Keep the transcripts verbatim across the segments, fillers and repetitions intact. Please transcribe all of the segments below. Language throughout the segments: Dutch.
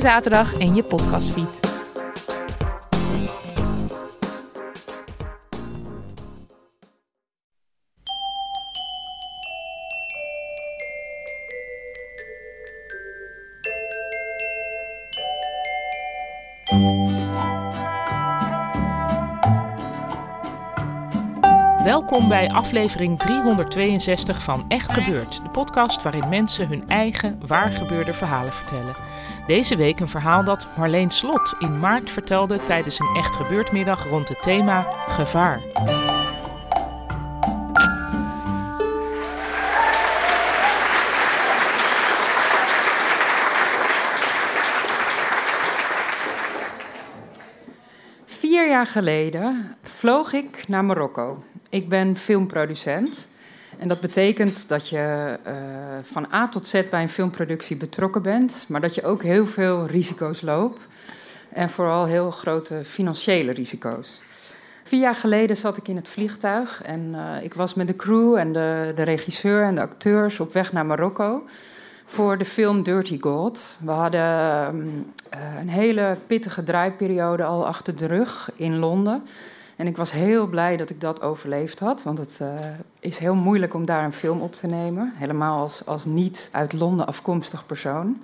zaterdag in je podcastfeed. Welkom bij aflevering driehonderdtweeënzestig van Echt Gebeurd, de podcast waarin mensen hun eigen waargebeurde verhalen vertellen. Deze week een verhaal dat Marleen Slot in maart vertelde tijdens een Echt Gebeurd-middag rond het thema gevaar. Vier jaar geleden vloog ik naar Marokko. Ik ben filmproducent en dat betekent dat je uh, van A tot Z bij een filmproductie betrokken bent, maar dat je ook heel veel risico's loopt en vooral heel grote financiële risico's. Vier jaar geleden zat ik in het vliegtuig en uh, ik was met de crew en de, de regisseur en de acteurs op weg naar Marokko voor de film Dirty God. We hadden uh, een hele pittige draaiperiode al achter de rug in Londen. En ik was heel blij dat ik dat overleefd had, want het uh, is heel moeilijk om daar een film op te nemen. Helemaal als, als niet uit Londen afkomstig persoon.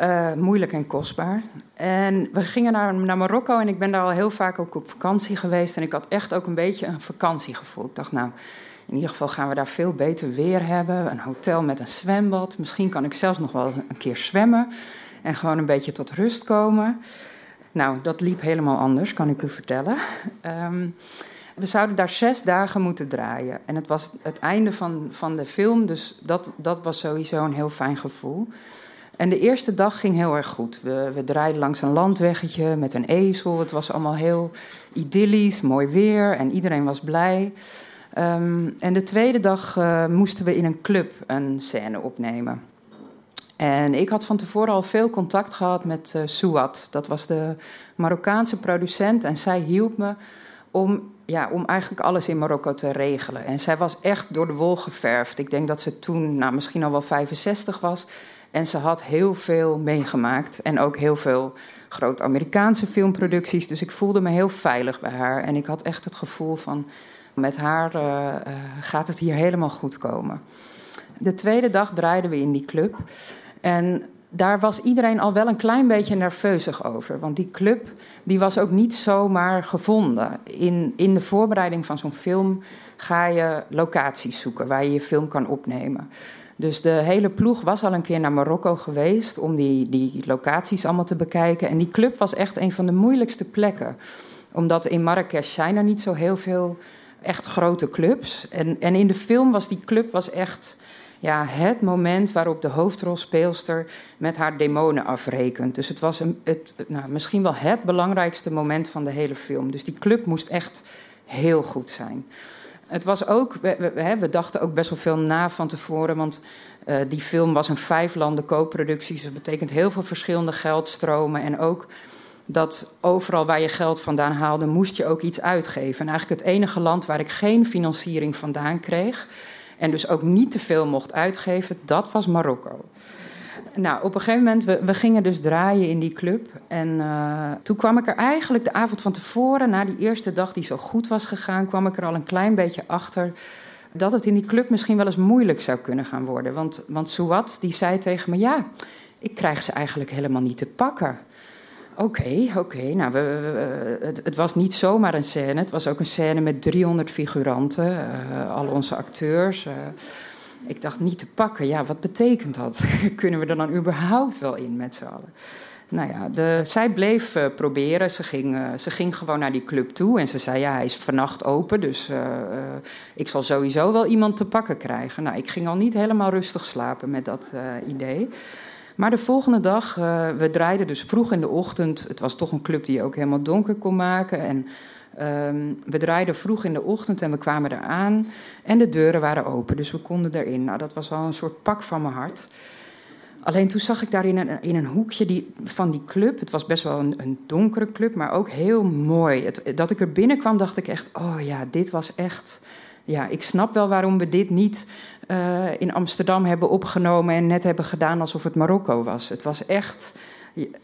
Uh, moeilijk en kostbaar. En we gingen naar, naar Marokko en ik ben daar al heel vaak ook op vakantie geweest. En ik had echt ook een beetje een vakantiegevoel. Ik dacht, nou, in ieder geval gaan we daar veel beter weer hebben. Een hotel met een zwembad. Misschien kan ik zelfs nog wel een keer zwemmen en gewoon een beetje tot rust komen. Nou, dat liep helemaal anders, kan ik u vertellen. Um, we zouden daar zes dagen moeten draaien. En het was het einde van, van de film, dus dat, dat was sowieso een heel fijn gevoel. En de eerste dag ging heel erg goed. We, we draaiden langs een landweggetje met een ezel. Het was allemaal heel idyllisch, mooi weer en iedereen was blij. Um, en de tweede dag uh, moesten we in een club een scène opnemen. En ik had van tevoren al veel contact gehad met uh, Souad. Dat was de Marokkaanse producent. En zij hielp me om, ja, om eigenlijk alles in Marokko te regelen. En zij was echt door de wol geverfd. Ik denk dat ze toen nou, misschien al wel vijfenzestig was. En ze had heel veel meegemaakt. En ook heel veel grote Amerikaanse filmproducties. Dus ik voelde me heel veilig bij haar. En ik had echt het gevoel van, met haar uh, uh, gaat het hier helemaal goed komen. De tweede dag draaiden we in die club. En daar was iedereen al wel een klein beetje nerveusig over. Want die club die was ook niet zomaar gevonden. In, in de voorbereiding van zo'n film ga je locaties zoeken waar je je film kan opnemen. Dus de hele ploeg was al een keer naar Marokko geweest om die, die locaties allemaal te bekijken. En die club was echt een van de moeilijkste plekken. Omdat in Marrakesh zijn er niet zo heel veel echt grote clubs. En, en in de film was die club was echt, ja, het moment waarop de hoofdrolspeelster met haar demonen afrekent. Dus het was een, het, nou, misschien wel het belangrijkste moment van de hele film. Dus die club moest echt heel goed zijn. Het was ook, we, we, we dachten ook best wel veel na van tevoren, want uh, die film was een vijflanden co-productie. Dus dat betekent heel veel verschillende geldstromen en ook dat overal waar je geld vandaan haalde, moest je ook iets uitgeven. En eigenlijk het enige land waar ik geen financiering vandaan kreeg en dus ook niet te veel mocht uitgeven, dat was Marokko. Nou, op een gegeven moment, we, we gingen dus draaien in die club. En uh, toen kwam ik er eigenlijk de avond van tevoren, na die eerste dag die zo goed was gegaan, kwam ik er al een klein beetje achter dat het in die club misschien wel eens moeilijk zou kunnen gaan worden. Want, want Souad, die zei tegen me, ja, ik krijg ze eigenlijk helemaal niet te pakken. Oké, okay, oké. Okay. Nou, we, we, het, het was niet zomaar een scène. Het was ook een scène met driehonderd figuranten, uh, al onze acteurs. Uh, ik dacht, niet te pakken. Ja, wat betekent dat? Kunnen we er dan überhaupt wel in met z'n allen? Nou ja, de, zij bleef uh, proberen. Ze ging, uh, ze ging gewoon naar die club toe en ze zei, ja, hij is vannacht open, dus uh, uh, ik zal sowieso wel iemand te pakken krijgen. Nou, ik ging al niet helemaal rustig slapen met dat uh, idee. Maar de volgende dag, uh, we draaiden dus vroeg in de ochtend. Het was toch een club die je ook helemaal donker kon maken. En um, we draaiden vroeg in de ochtend en we kwamen eraan. En de deuren waren open, dus we konden erin. Nou, dat was al een soort pak van mijn hart. Alleen toen zag ik daar in een, in een hoekje die, van die club... het was best wel een, een donkere club, maar ook heel mooi. Het, dat ik er binnenkwam, dacht ik echt... oh ja, dit was echt... ja, ik snap wel waarom we dit niet uh, in Amsterdam hebben opgenomen... en net hebben gedaan alsof het Marokko was. Het was echt,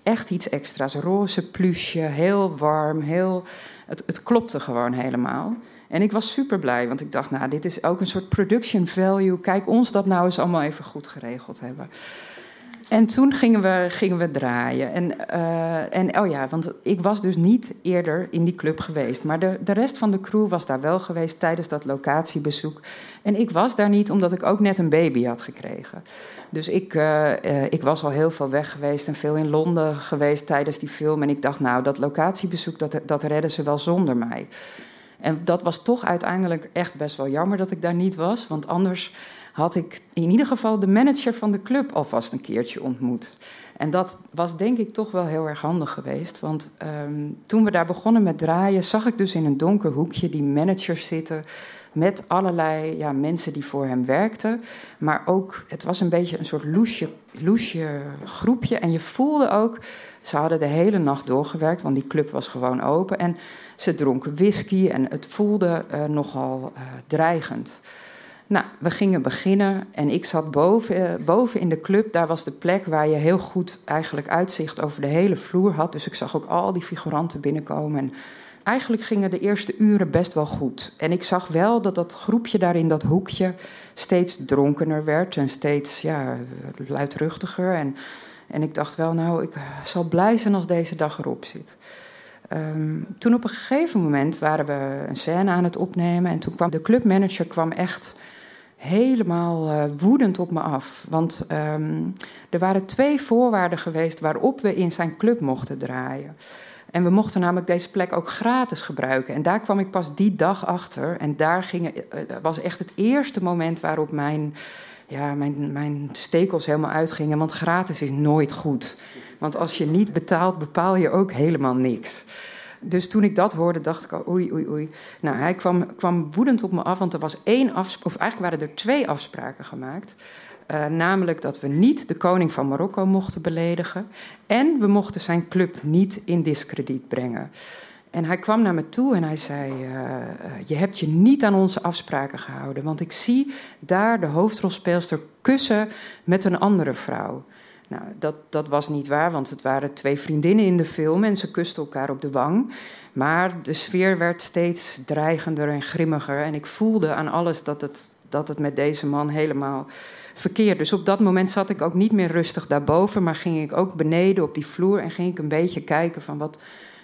echt iets extra's. Roze pluche, heel warm, heel... Het, het klopte gewoon helemaal. En ik was super blij, want ik dacht... nou, dit is ook een soort production value. Kijk ons dat nou eens allemaal even goed geregeld hebben... En toen gingen we, gingen we draaien. En, uh, en oh ja, want ik was dus niet eerder in die club geweest. Maar de, de rest van de crew was daar wel geweest tijdens dat locatiebezoek. En ik was daar niet, omdat ik ook net een baby had gekregen. Dus ik, uh, uh, ik was al heel veel weg geweest en veel in Londen geweest tijdens die film. En ik dacht, nou, dat locatiebezoek, dat, dat redden ze wel zonder mij. En dat was toch uiteindelijk echt best wel jammer dat ik daar niet was. Want anders... had ik in ieder geval de manager van de club alvast een keertje ontmoet. En dat was denk ik toch wel heel erg handig geweest. Want um, toen we daar begonnen met draaien... zag ik dus in een donker hoekje die managers zitten... met allerlei ja, mensen die voor hem werkten. Maar ook, het was een beetje een soort loesje, loesje groepje. En je voelde ook, ze hadden de hele nacht doorgewerkt... want die club was gewoon open. En ze dronken whisky en het voelde uh, nogal uh, dreigend... Nou, we gingen beginnen en ik zat boven, boven in de club. Daar was de plek waar je heel goed eigenlijk uitzicht over de hele vloer had. Dus ik zag ook al die figuranten binnenkomen. En eigenlijk gingen de eerste uren best wel goed. En ik zag wel dat dat groepje daar in dat hoekje steeds dronkener werd... en steeds ja, luidruchtiger. En, en ik dacht wel, nou, ik zal blij zijn als deze dag erop zit. Um, toen op een gegeven moment waren we een scène aan het opnemen... en toen kwam de clubmanager kwam echt... helemaal uh, woedend op me af. Want um, er waren twee voorwaarden geweest... waarop we in zijn club mochten draaien. En we mochten namelijk deze plek ook gratis gebruiken. En daar kwam ik pas die dag achter. En daar ging, uh, was echt het eerste moment waarop mijn, ja, mijn, mijn stekels helemaal uitgingen. Want gratis is nooit goed. Want als je niet betaalt, bepaal je ook helemaal niks. Dus toen ik dat hoorde, dacht ik al, oei, oei, oei. Nou, hij kwam, kwam woedend op me af, want er was één afspraak... of eigenlijk waren er twee afspraken gemaakt. Uh, namelijk dat we niet de koning van Marokko mochten beledigen... en we mochten zijn club niet in diskrediet brengen. En hij kwam naar me toe en hij zei... Uh, je hebt je niet aan onze afspraken gehouden... want ik zie daar de hoofdrolspeelster kussen met een andere vrouw. Nou, dat, dat was niet waar, want het waren twee vriendinnen in de film... en ze kusten elkaar op de wang. Maar de sfeer werd steeds dreigender en grimmiger... en ik voelde aan alles dat het, dat het met deze man helemaal verkeerd. Dus op dat moment zat ik ook niet meer rustig daarboven... maar ging ik ook beneden op die vloer... en ging ik een beetje kijken van wat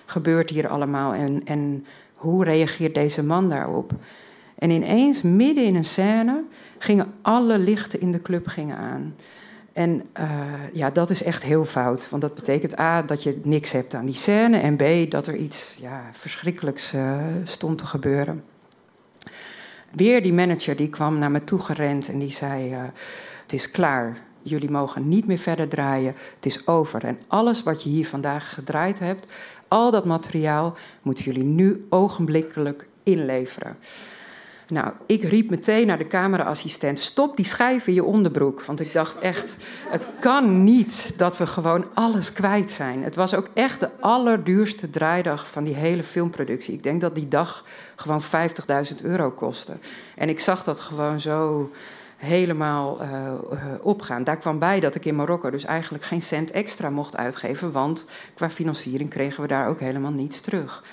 gebeurt hier allemaal... en, en hoe reageert deze man daarop. En ineens, midden in een scène... gingen alle lichten in de club gingen aan... En uh, ja, dat is echt heel fout. Want dat betekent A, dat je niks hebt aan die scène... en B, dat er iets ja, verschrikkelijks uh, stond te gebeuren. Weer die manager die kwam naar me toe gerend en die zei... Uh, het is klaar, jullie mogen niet meer verder draaien, het is over. En alles wat je hier vandaag gedraaid hebt, al dat materiaal... moeten jullie nu ogenblikkelijk inleveren. Nou, ik riep meteen naar de cameraassistent... stop die schijf in je onderbroek. Want ik dacht echt, het kan niet dat we gewoon alles kwijt zijn. Het was ook echt de allerduurste draaidag van die hele filmproductie. Ik denk dat die dag gewoon vijftigduizend euro kostte. En ik zag dat gewoon zo helemaal uh, opgaan. Daar kwam bij dat ik in Marokko dus eigenlijk geen cent extra mocht uitgeven... want qua financiering kregen we daar ook helemaal niets terug.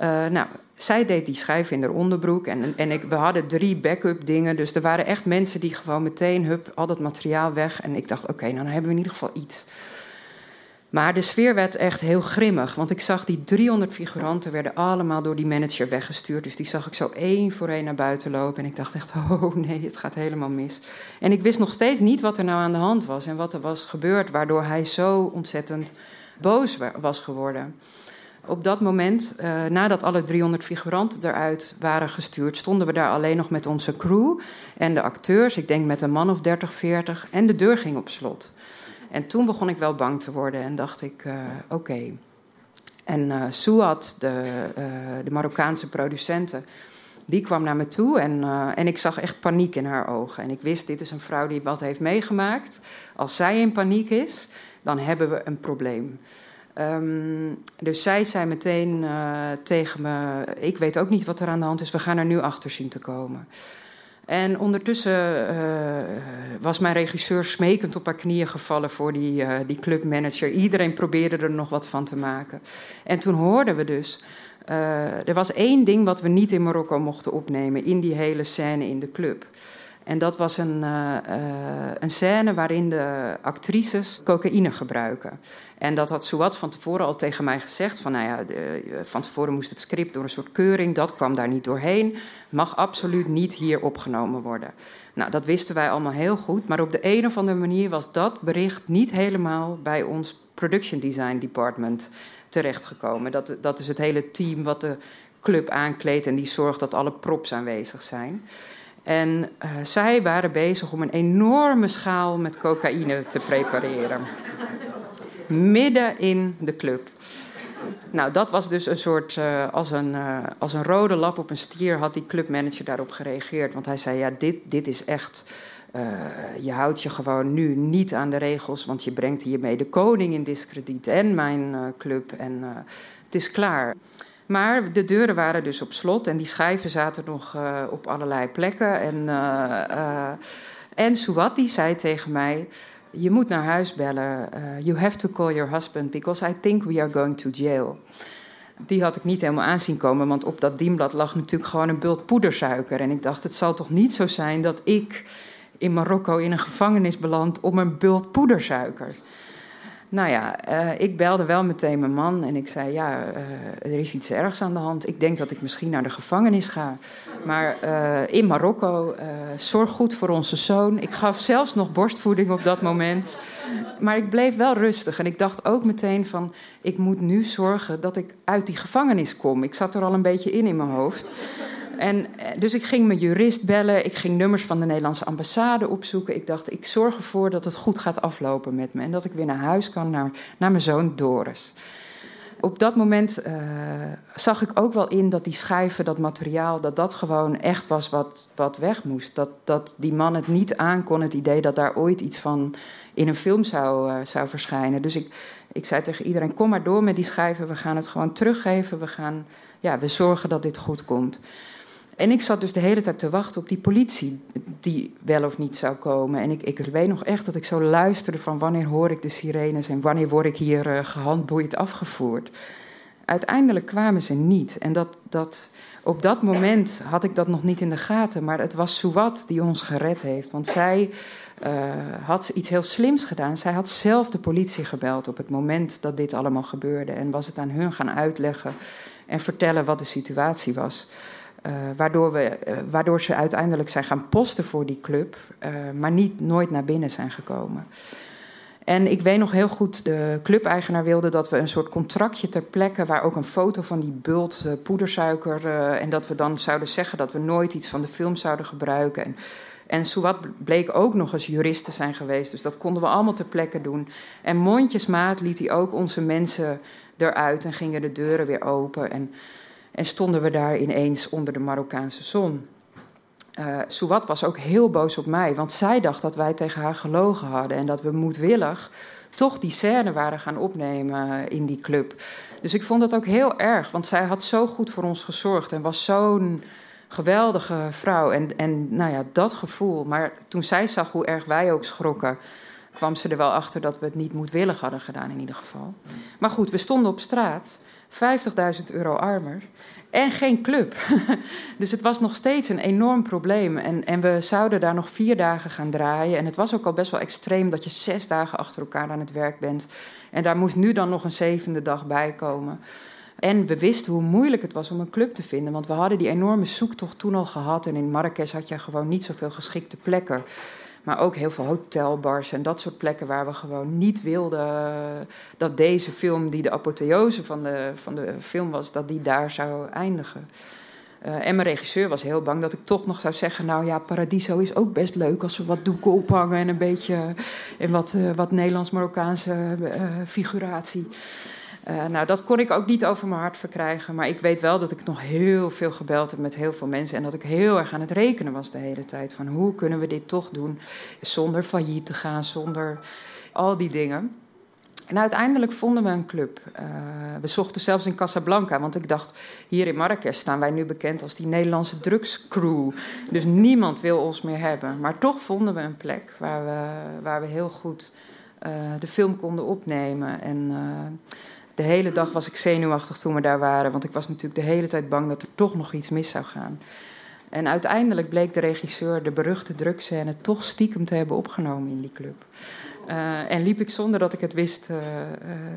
Uh, nou... Zij deed die schijf in haar onderbroek en, en ik, we hadden drie backup dingen. Dus er waren echt mensen die gewoon meteen, hup, al dat materiaal weg. En ik dacht, oké, okay, nou, dan hebben we in ieder geval iets. Maar de sfeer werd echt heel grimmig. Want ik zag die driehonderd figuranten werden allemaal door die manager weggestuurd. Dus die zag ik zo één voor één naar buiten lopen. En ik dacht echt, oh nee, het gaat helemaal mis. En ik wist nog steeds niet wat er nou aan de hand was. En wat er was gebeurd, waardoor hij zo ontzettend boos was geworden. Op dat moment, uh, nadat alle driehonderd figuranten eruit waren gestuurd... stonden we daar alleen nog met onze crew en de acteurs. Ik denk met een man of dertig, veertig. En de deur ging op slot. En toen begon ik wel bang te worden en dacht ik, uh, oké. Okay. En uh, Souad, de, uh, de Marokkaanse producenten, die kwam naar me toe en, uh, en ik zag echt paniek in haar ogen. En ik wist, dit is een vrouw die wat heeft meegemaakt. Als zij in paniek is, dan hebben we een probleem. Um, dus zij zei meteen uh, tegen me, ik weet ook niet wat er aan de hand is, we gaan er nu achter zien te komen. En ondertussen uh, was mijn regisseur smekend op haar knieën gevallen voor die, uh, die clubmanager. Iedereen probeerde er nog wat van te maken. En toen hoorden we dus, uh, er was één ding wat we niet in Marokko mochten opnemen in die hele scène in de club. En dat was een, uh, uh, een scène waarin de actrices cocaïne gebruiken. En dat had Souad van tevoren al tegen mij gezegd. Van, nou ja, de, van tevoren moest het script door een soort keuring. Dat kwam daar niet doorheen. Mag absoluut niet hier opgenomen worden. Nou, dat wisten wij allemaal heel goed. Maar op de een of andere manier was dat bericht niet helemaal bij ons production design department terechtgekomen. Dat, dat is het hele team wat de club aankleedt en die zorgt dat alle props aanwezig zijn. En uh, zij waren bezig om een enorme schaal met cocaïne te prepareren. Midden in de club. Nou, dat was dus een soort... Uh, als, een, uh, als een rode lap op een stier had die clubmanager daarop gereageerd. Want hij zei, ja, dit, dit is echt... Uh, je houdt je gewoon nu niet aan de regels... want je brengt hiermee de koning in discrediet en mijn uh, club. En uh, het is klaar. Maar de deuren waren dus op slot en die schijven zaten nog uh, op allerlei plekken. En, uh, uh, en Souad die zei tegen mij, je moet naar huis bellen. Uh, you have to call your husband because I think we are going to jail. Die had ik niet helemaal aanzien komen, want op dat dienblad lag natuurlijk gewoon een bult poedersuiker. En ik dacht, het zal toch niet zo zijn dat ik in Marokko in een gevangenis beland om een bult poedersuiker. Nou ja, uh, ik belde wel meteen mijn man en ik zei, ja, uh, er is iets ergs aan de hand. Ik denk dat ik misschien naar de gevangenis ga. Maar uh, in Marokko, uh, zorg goed voor onze zoon. Ik gaf zelfs nog borstvoeding op dat moment. Maar ik bleef wel rustig en ik dacht ook meteen van, ik moet nu zorgen dat ik uit die gevangenis kom. Ik zat er al een beetje in in mijn hoofd. En, dus ik ging mijn jurist bellen, ik ging nummers van de Nederlandse ambassade opzoeken. Ik dacht, ik zorg ervoor dat het goed gaat aflopen met me... en dat ik weer naar huis kan, naar, naar mijn zoon Doris. Op dat moment uh, zag ik ook wel in dat die schijven, dat materiaal... dat dat gewoon echt was wat, wat weg moest. Dat, dat die man het niet aankon, het idee dat daar ooit iets van in een film zou, uh, zou verschijnen. Dus ik, ik zei tegen iedereen, kom maar door met die schijven, we gaan het gewoon teruggeven. We gaan, ja, we zorgen dat dit goed komt. En ik zat dus de hele tijd te wachten op die politie die wel of niet zou komen. En ik, ik weet nog echt dat ik zo luisterde van wanneer hoor ik de sirenes... en wanneer word ik hier uh, gehandboeid afgevoerd. Uiteindelijk kwamen ze niet. En dat, dat, op dat moment had ik dat nog niet in de gaten... maar het was Souad die ons gered heeft. Want zij uh, had iets heel slims gedaan. Zij had zelf de politie gebeld op het moment dat dit allemaal gebeurde... en was het aan hun gaan uitleggen en vertellen wat de situatie was... Uh, waardoor, we, uh, waardoor ze uiteindelijk zijn gaan posten voor die club... Uh, maar niet, nooit naar binnen zijn gekomen. En ik weet nog heel goed, de clubeigenaar wilde dat we een soort contractje ter plekke... waar ook een foto van die bult uh, poedersuiker... Uh, en dat we dan zouden zeggen dat we nooit iets van de film zouden gebruiken. En, en Souad bleek ook nog eens jurist te zijn geweest... dus dat konden we allemaal ter plekke doen. En mondjesmaat liet hij ook onze mensen eruit... en gingen de deuren weer open... En, En stonden we daar ineens onder de Marokkaanse zon. Uh, Souad was ook heel boos op mij, want zij dacht dat wij tegen haar gelogen hadden... en dat we moedwillig toch die scène waren gaan opnemen in die club. Dus ik vond dat ook heel erg, want zij had zo goed voor ons gezorgd... en was zo'n geweldige vrouw. En, en nou ja, dat gevoel. Maar toen zij zag hoe erg wij ook schrokken... kwam ze er wel achter dat we het niet moedwillig hadden gedaan in ieder geval. Maar goed, we stonden op straat... vijftigduizend euro armer en geen club. Dus het was nog steeds een enorm probleem. En, en we zouden daar nog vier dagen gaan draaien. En het was ook al best wel extreem dat je zes dagen achter elkaar aan het werk bent. En daar moest nu dan nog een zevende dag bij komen. En we wisten hoe moeilijk het was om een club te vinden. Want we hadden die enorme zoektocht toen al gehad. En in Marrakesh had je gewoon niet zoveel geschikte plekken. Maar ook heel veel hotelbars en dat soort plekken waar we gewoon niet wilden... dat deze film, die de apotheose van de, van de film was, dat die daar zou eindigen. Uh, en mijn regisseur was heel bang dat ik toch nog zou zeggen... nou ja, Paradiso is ook best leuk als we wat doeken ophangen... en een beetje en wat, uh, wat Nederlands-Marokkaanse uh, figuratie. Uh, nou, dat kon ik ook niet over mijn hart verkrijgen. Maar ik weet wel dat ik nog heel veel gebeld heb met heel veel mensen... en dat ik heel erg aan het rekenen was de hele tijd... van hoe kunnen we dit toch doen zonder failliet te gaan, zonder al die dingen... En uiteindelijk vonden we een club. Uh, we zochten zelfs in Casablanca, want ik dacht... hier in Marrakesh staan wij nu bekend als die Nederlandse drugscrew. Dus niemand wil ons meer hebben. Maar toch vonden we een plek waar we, waar we heel goed uh, de film konden opnemen. En uh, de hele dag was ik zenuwachtig toen we daar waren... want ik was natuurlijk de hele tijd bang dat er toch nog iets mis zou gaan. En uiteindelijk bleek de regisseur de beruchte drugsscène... toch stiekem te hebben opgenomen in die club. Uh, en liep ik zonder dat ik het wist uh, uh,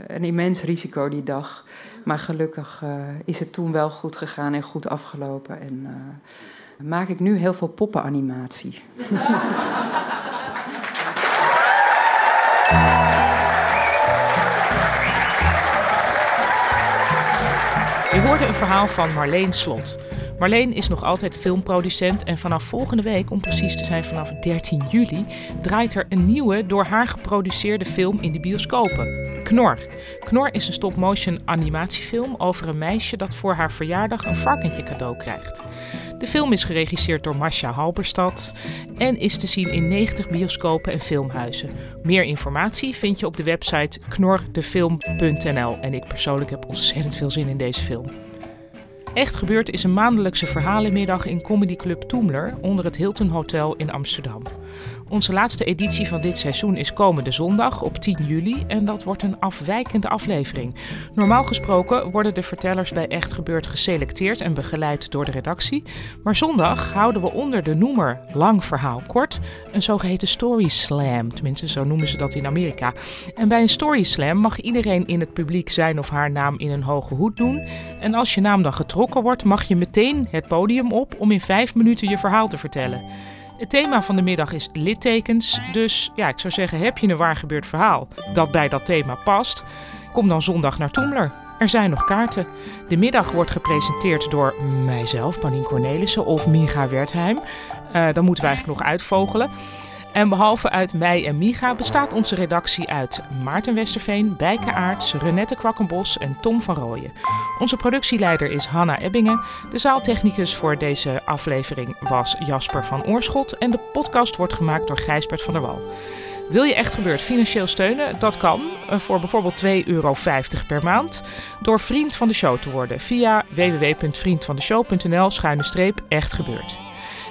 een immens risico die dag. Maar gelukkig uh, is het toen wel goed gegaan en goed afgelopen. En uh, maak ik nu heel veel poppenanimatie. Je hoorde een verhaal van Marleen Slot. Marleen is nog altijd filmproducent en vanaf volgende week, om precies te zijn vanaf dertien juli... draait er een nieuwe, door haar geproduceerde film in de bioscopen. Knor. Knor is een stop-motion animatiefilm over een meisje dat voor haar verjaardag een varkentje cadeau krijgt. De film is geregisseerd door Masha Halberstad en is te zien in negentig bioscopen en filmhuizen. Meer informatie vind je op de website knordefilm punt n l en ik persoonlijk heb ontzettend veel zin in deze film. Echt Gebeurd is een maandelijkse verhalenmiddag in Comedy Club Toemler onder het Hilton Hotel in Amsterdam. Onze laatste editie van dit seizoen is komende zondag op tien juli en dat wordt een afwijkende aflevering. Normaal gesproken worden de vertellers bij Echt Gebeurd geselecteerd en begeleid door de redactie. Maar zondag houden we onder de noemer Lang Verhaal Kort een zogeheten Story Slam. Tenminste, zo noemen ze dat in Amerika. En bij een Story Slam mag iedereen in het publiek zijn of haar naam in een hoge hoed doen. En als je naam dan getrokken wordt, mag je meteen het podium op om in vijf minuten je verhaal te vertellen. Het thema van de middag is littekens, dus ja, ik zou zeggen, heb je een waar gebeurd verhaal dat bij dat thema past? Kom dan zondag naar Toemler. Er zijn nog kaarten. De middag wordt gepresenteerd door mijzelf, Panien Cornelissen of Minga Wertheim. Uh, dan moeten we eigenlijk nog uitvogelen. En behalve uit mij en Miga bestaat onze redactie uit Maarten Westerveen, Bijke Aerts, Renette Kwakkenbos en Tom van Rooyen. Onze productieleider is Hanna Ebbingen. De zaaltechnicus voor deze aflevering was Jasper van Oorschot. En de podcast wordt gemaakt door Gijsbert van der Wal. Wil je Echt Gebeurd financieel steunen? Dat kan voor bijvoorbeeld twee euro vijftig per maand. Door vriend van de show te worden via w w w punt vriend van de show punt n l schuine streep echt gebeurd.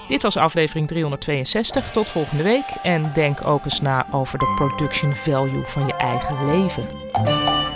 Dit was aflevering driehonderdtweeënzestig. Tot volgende week. En denk ook eens na over de production value van je eigen leven.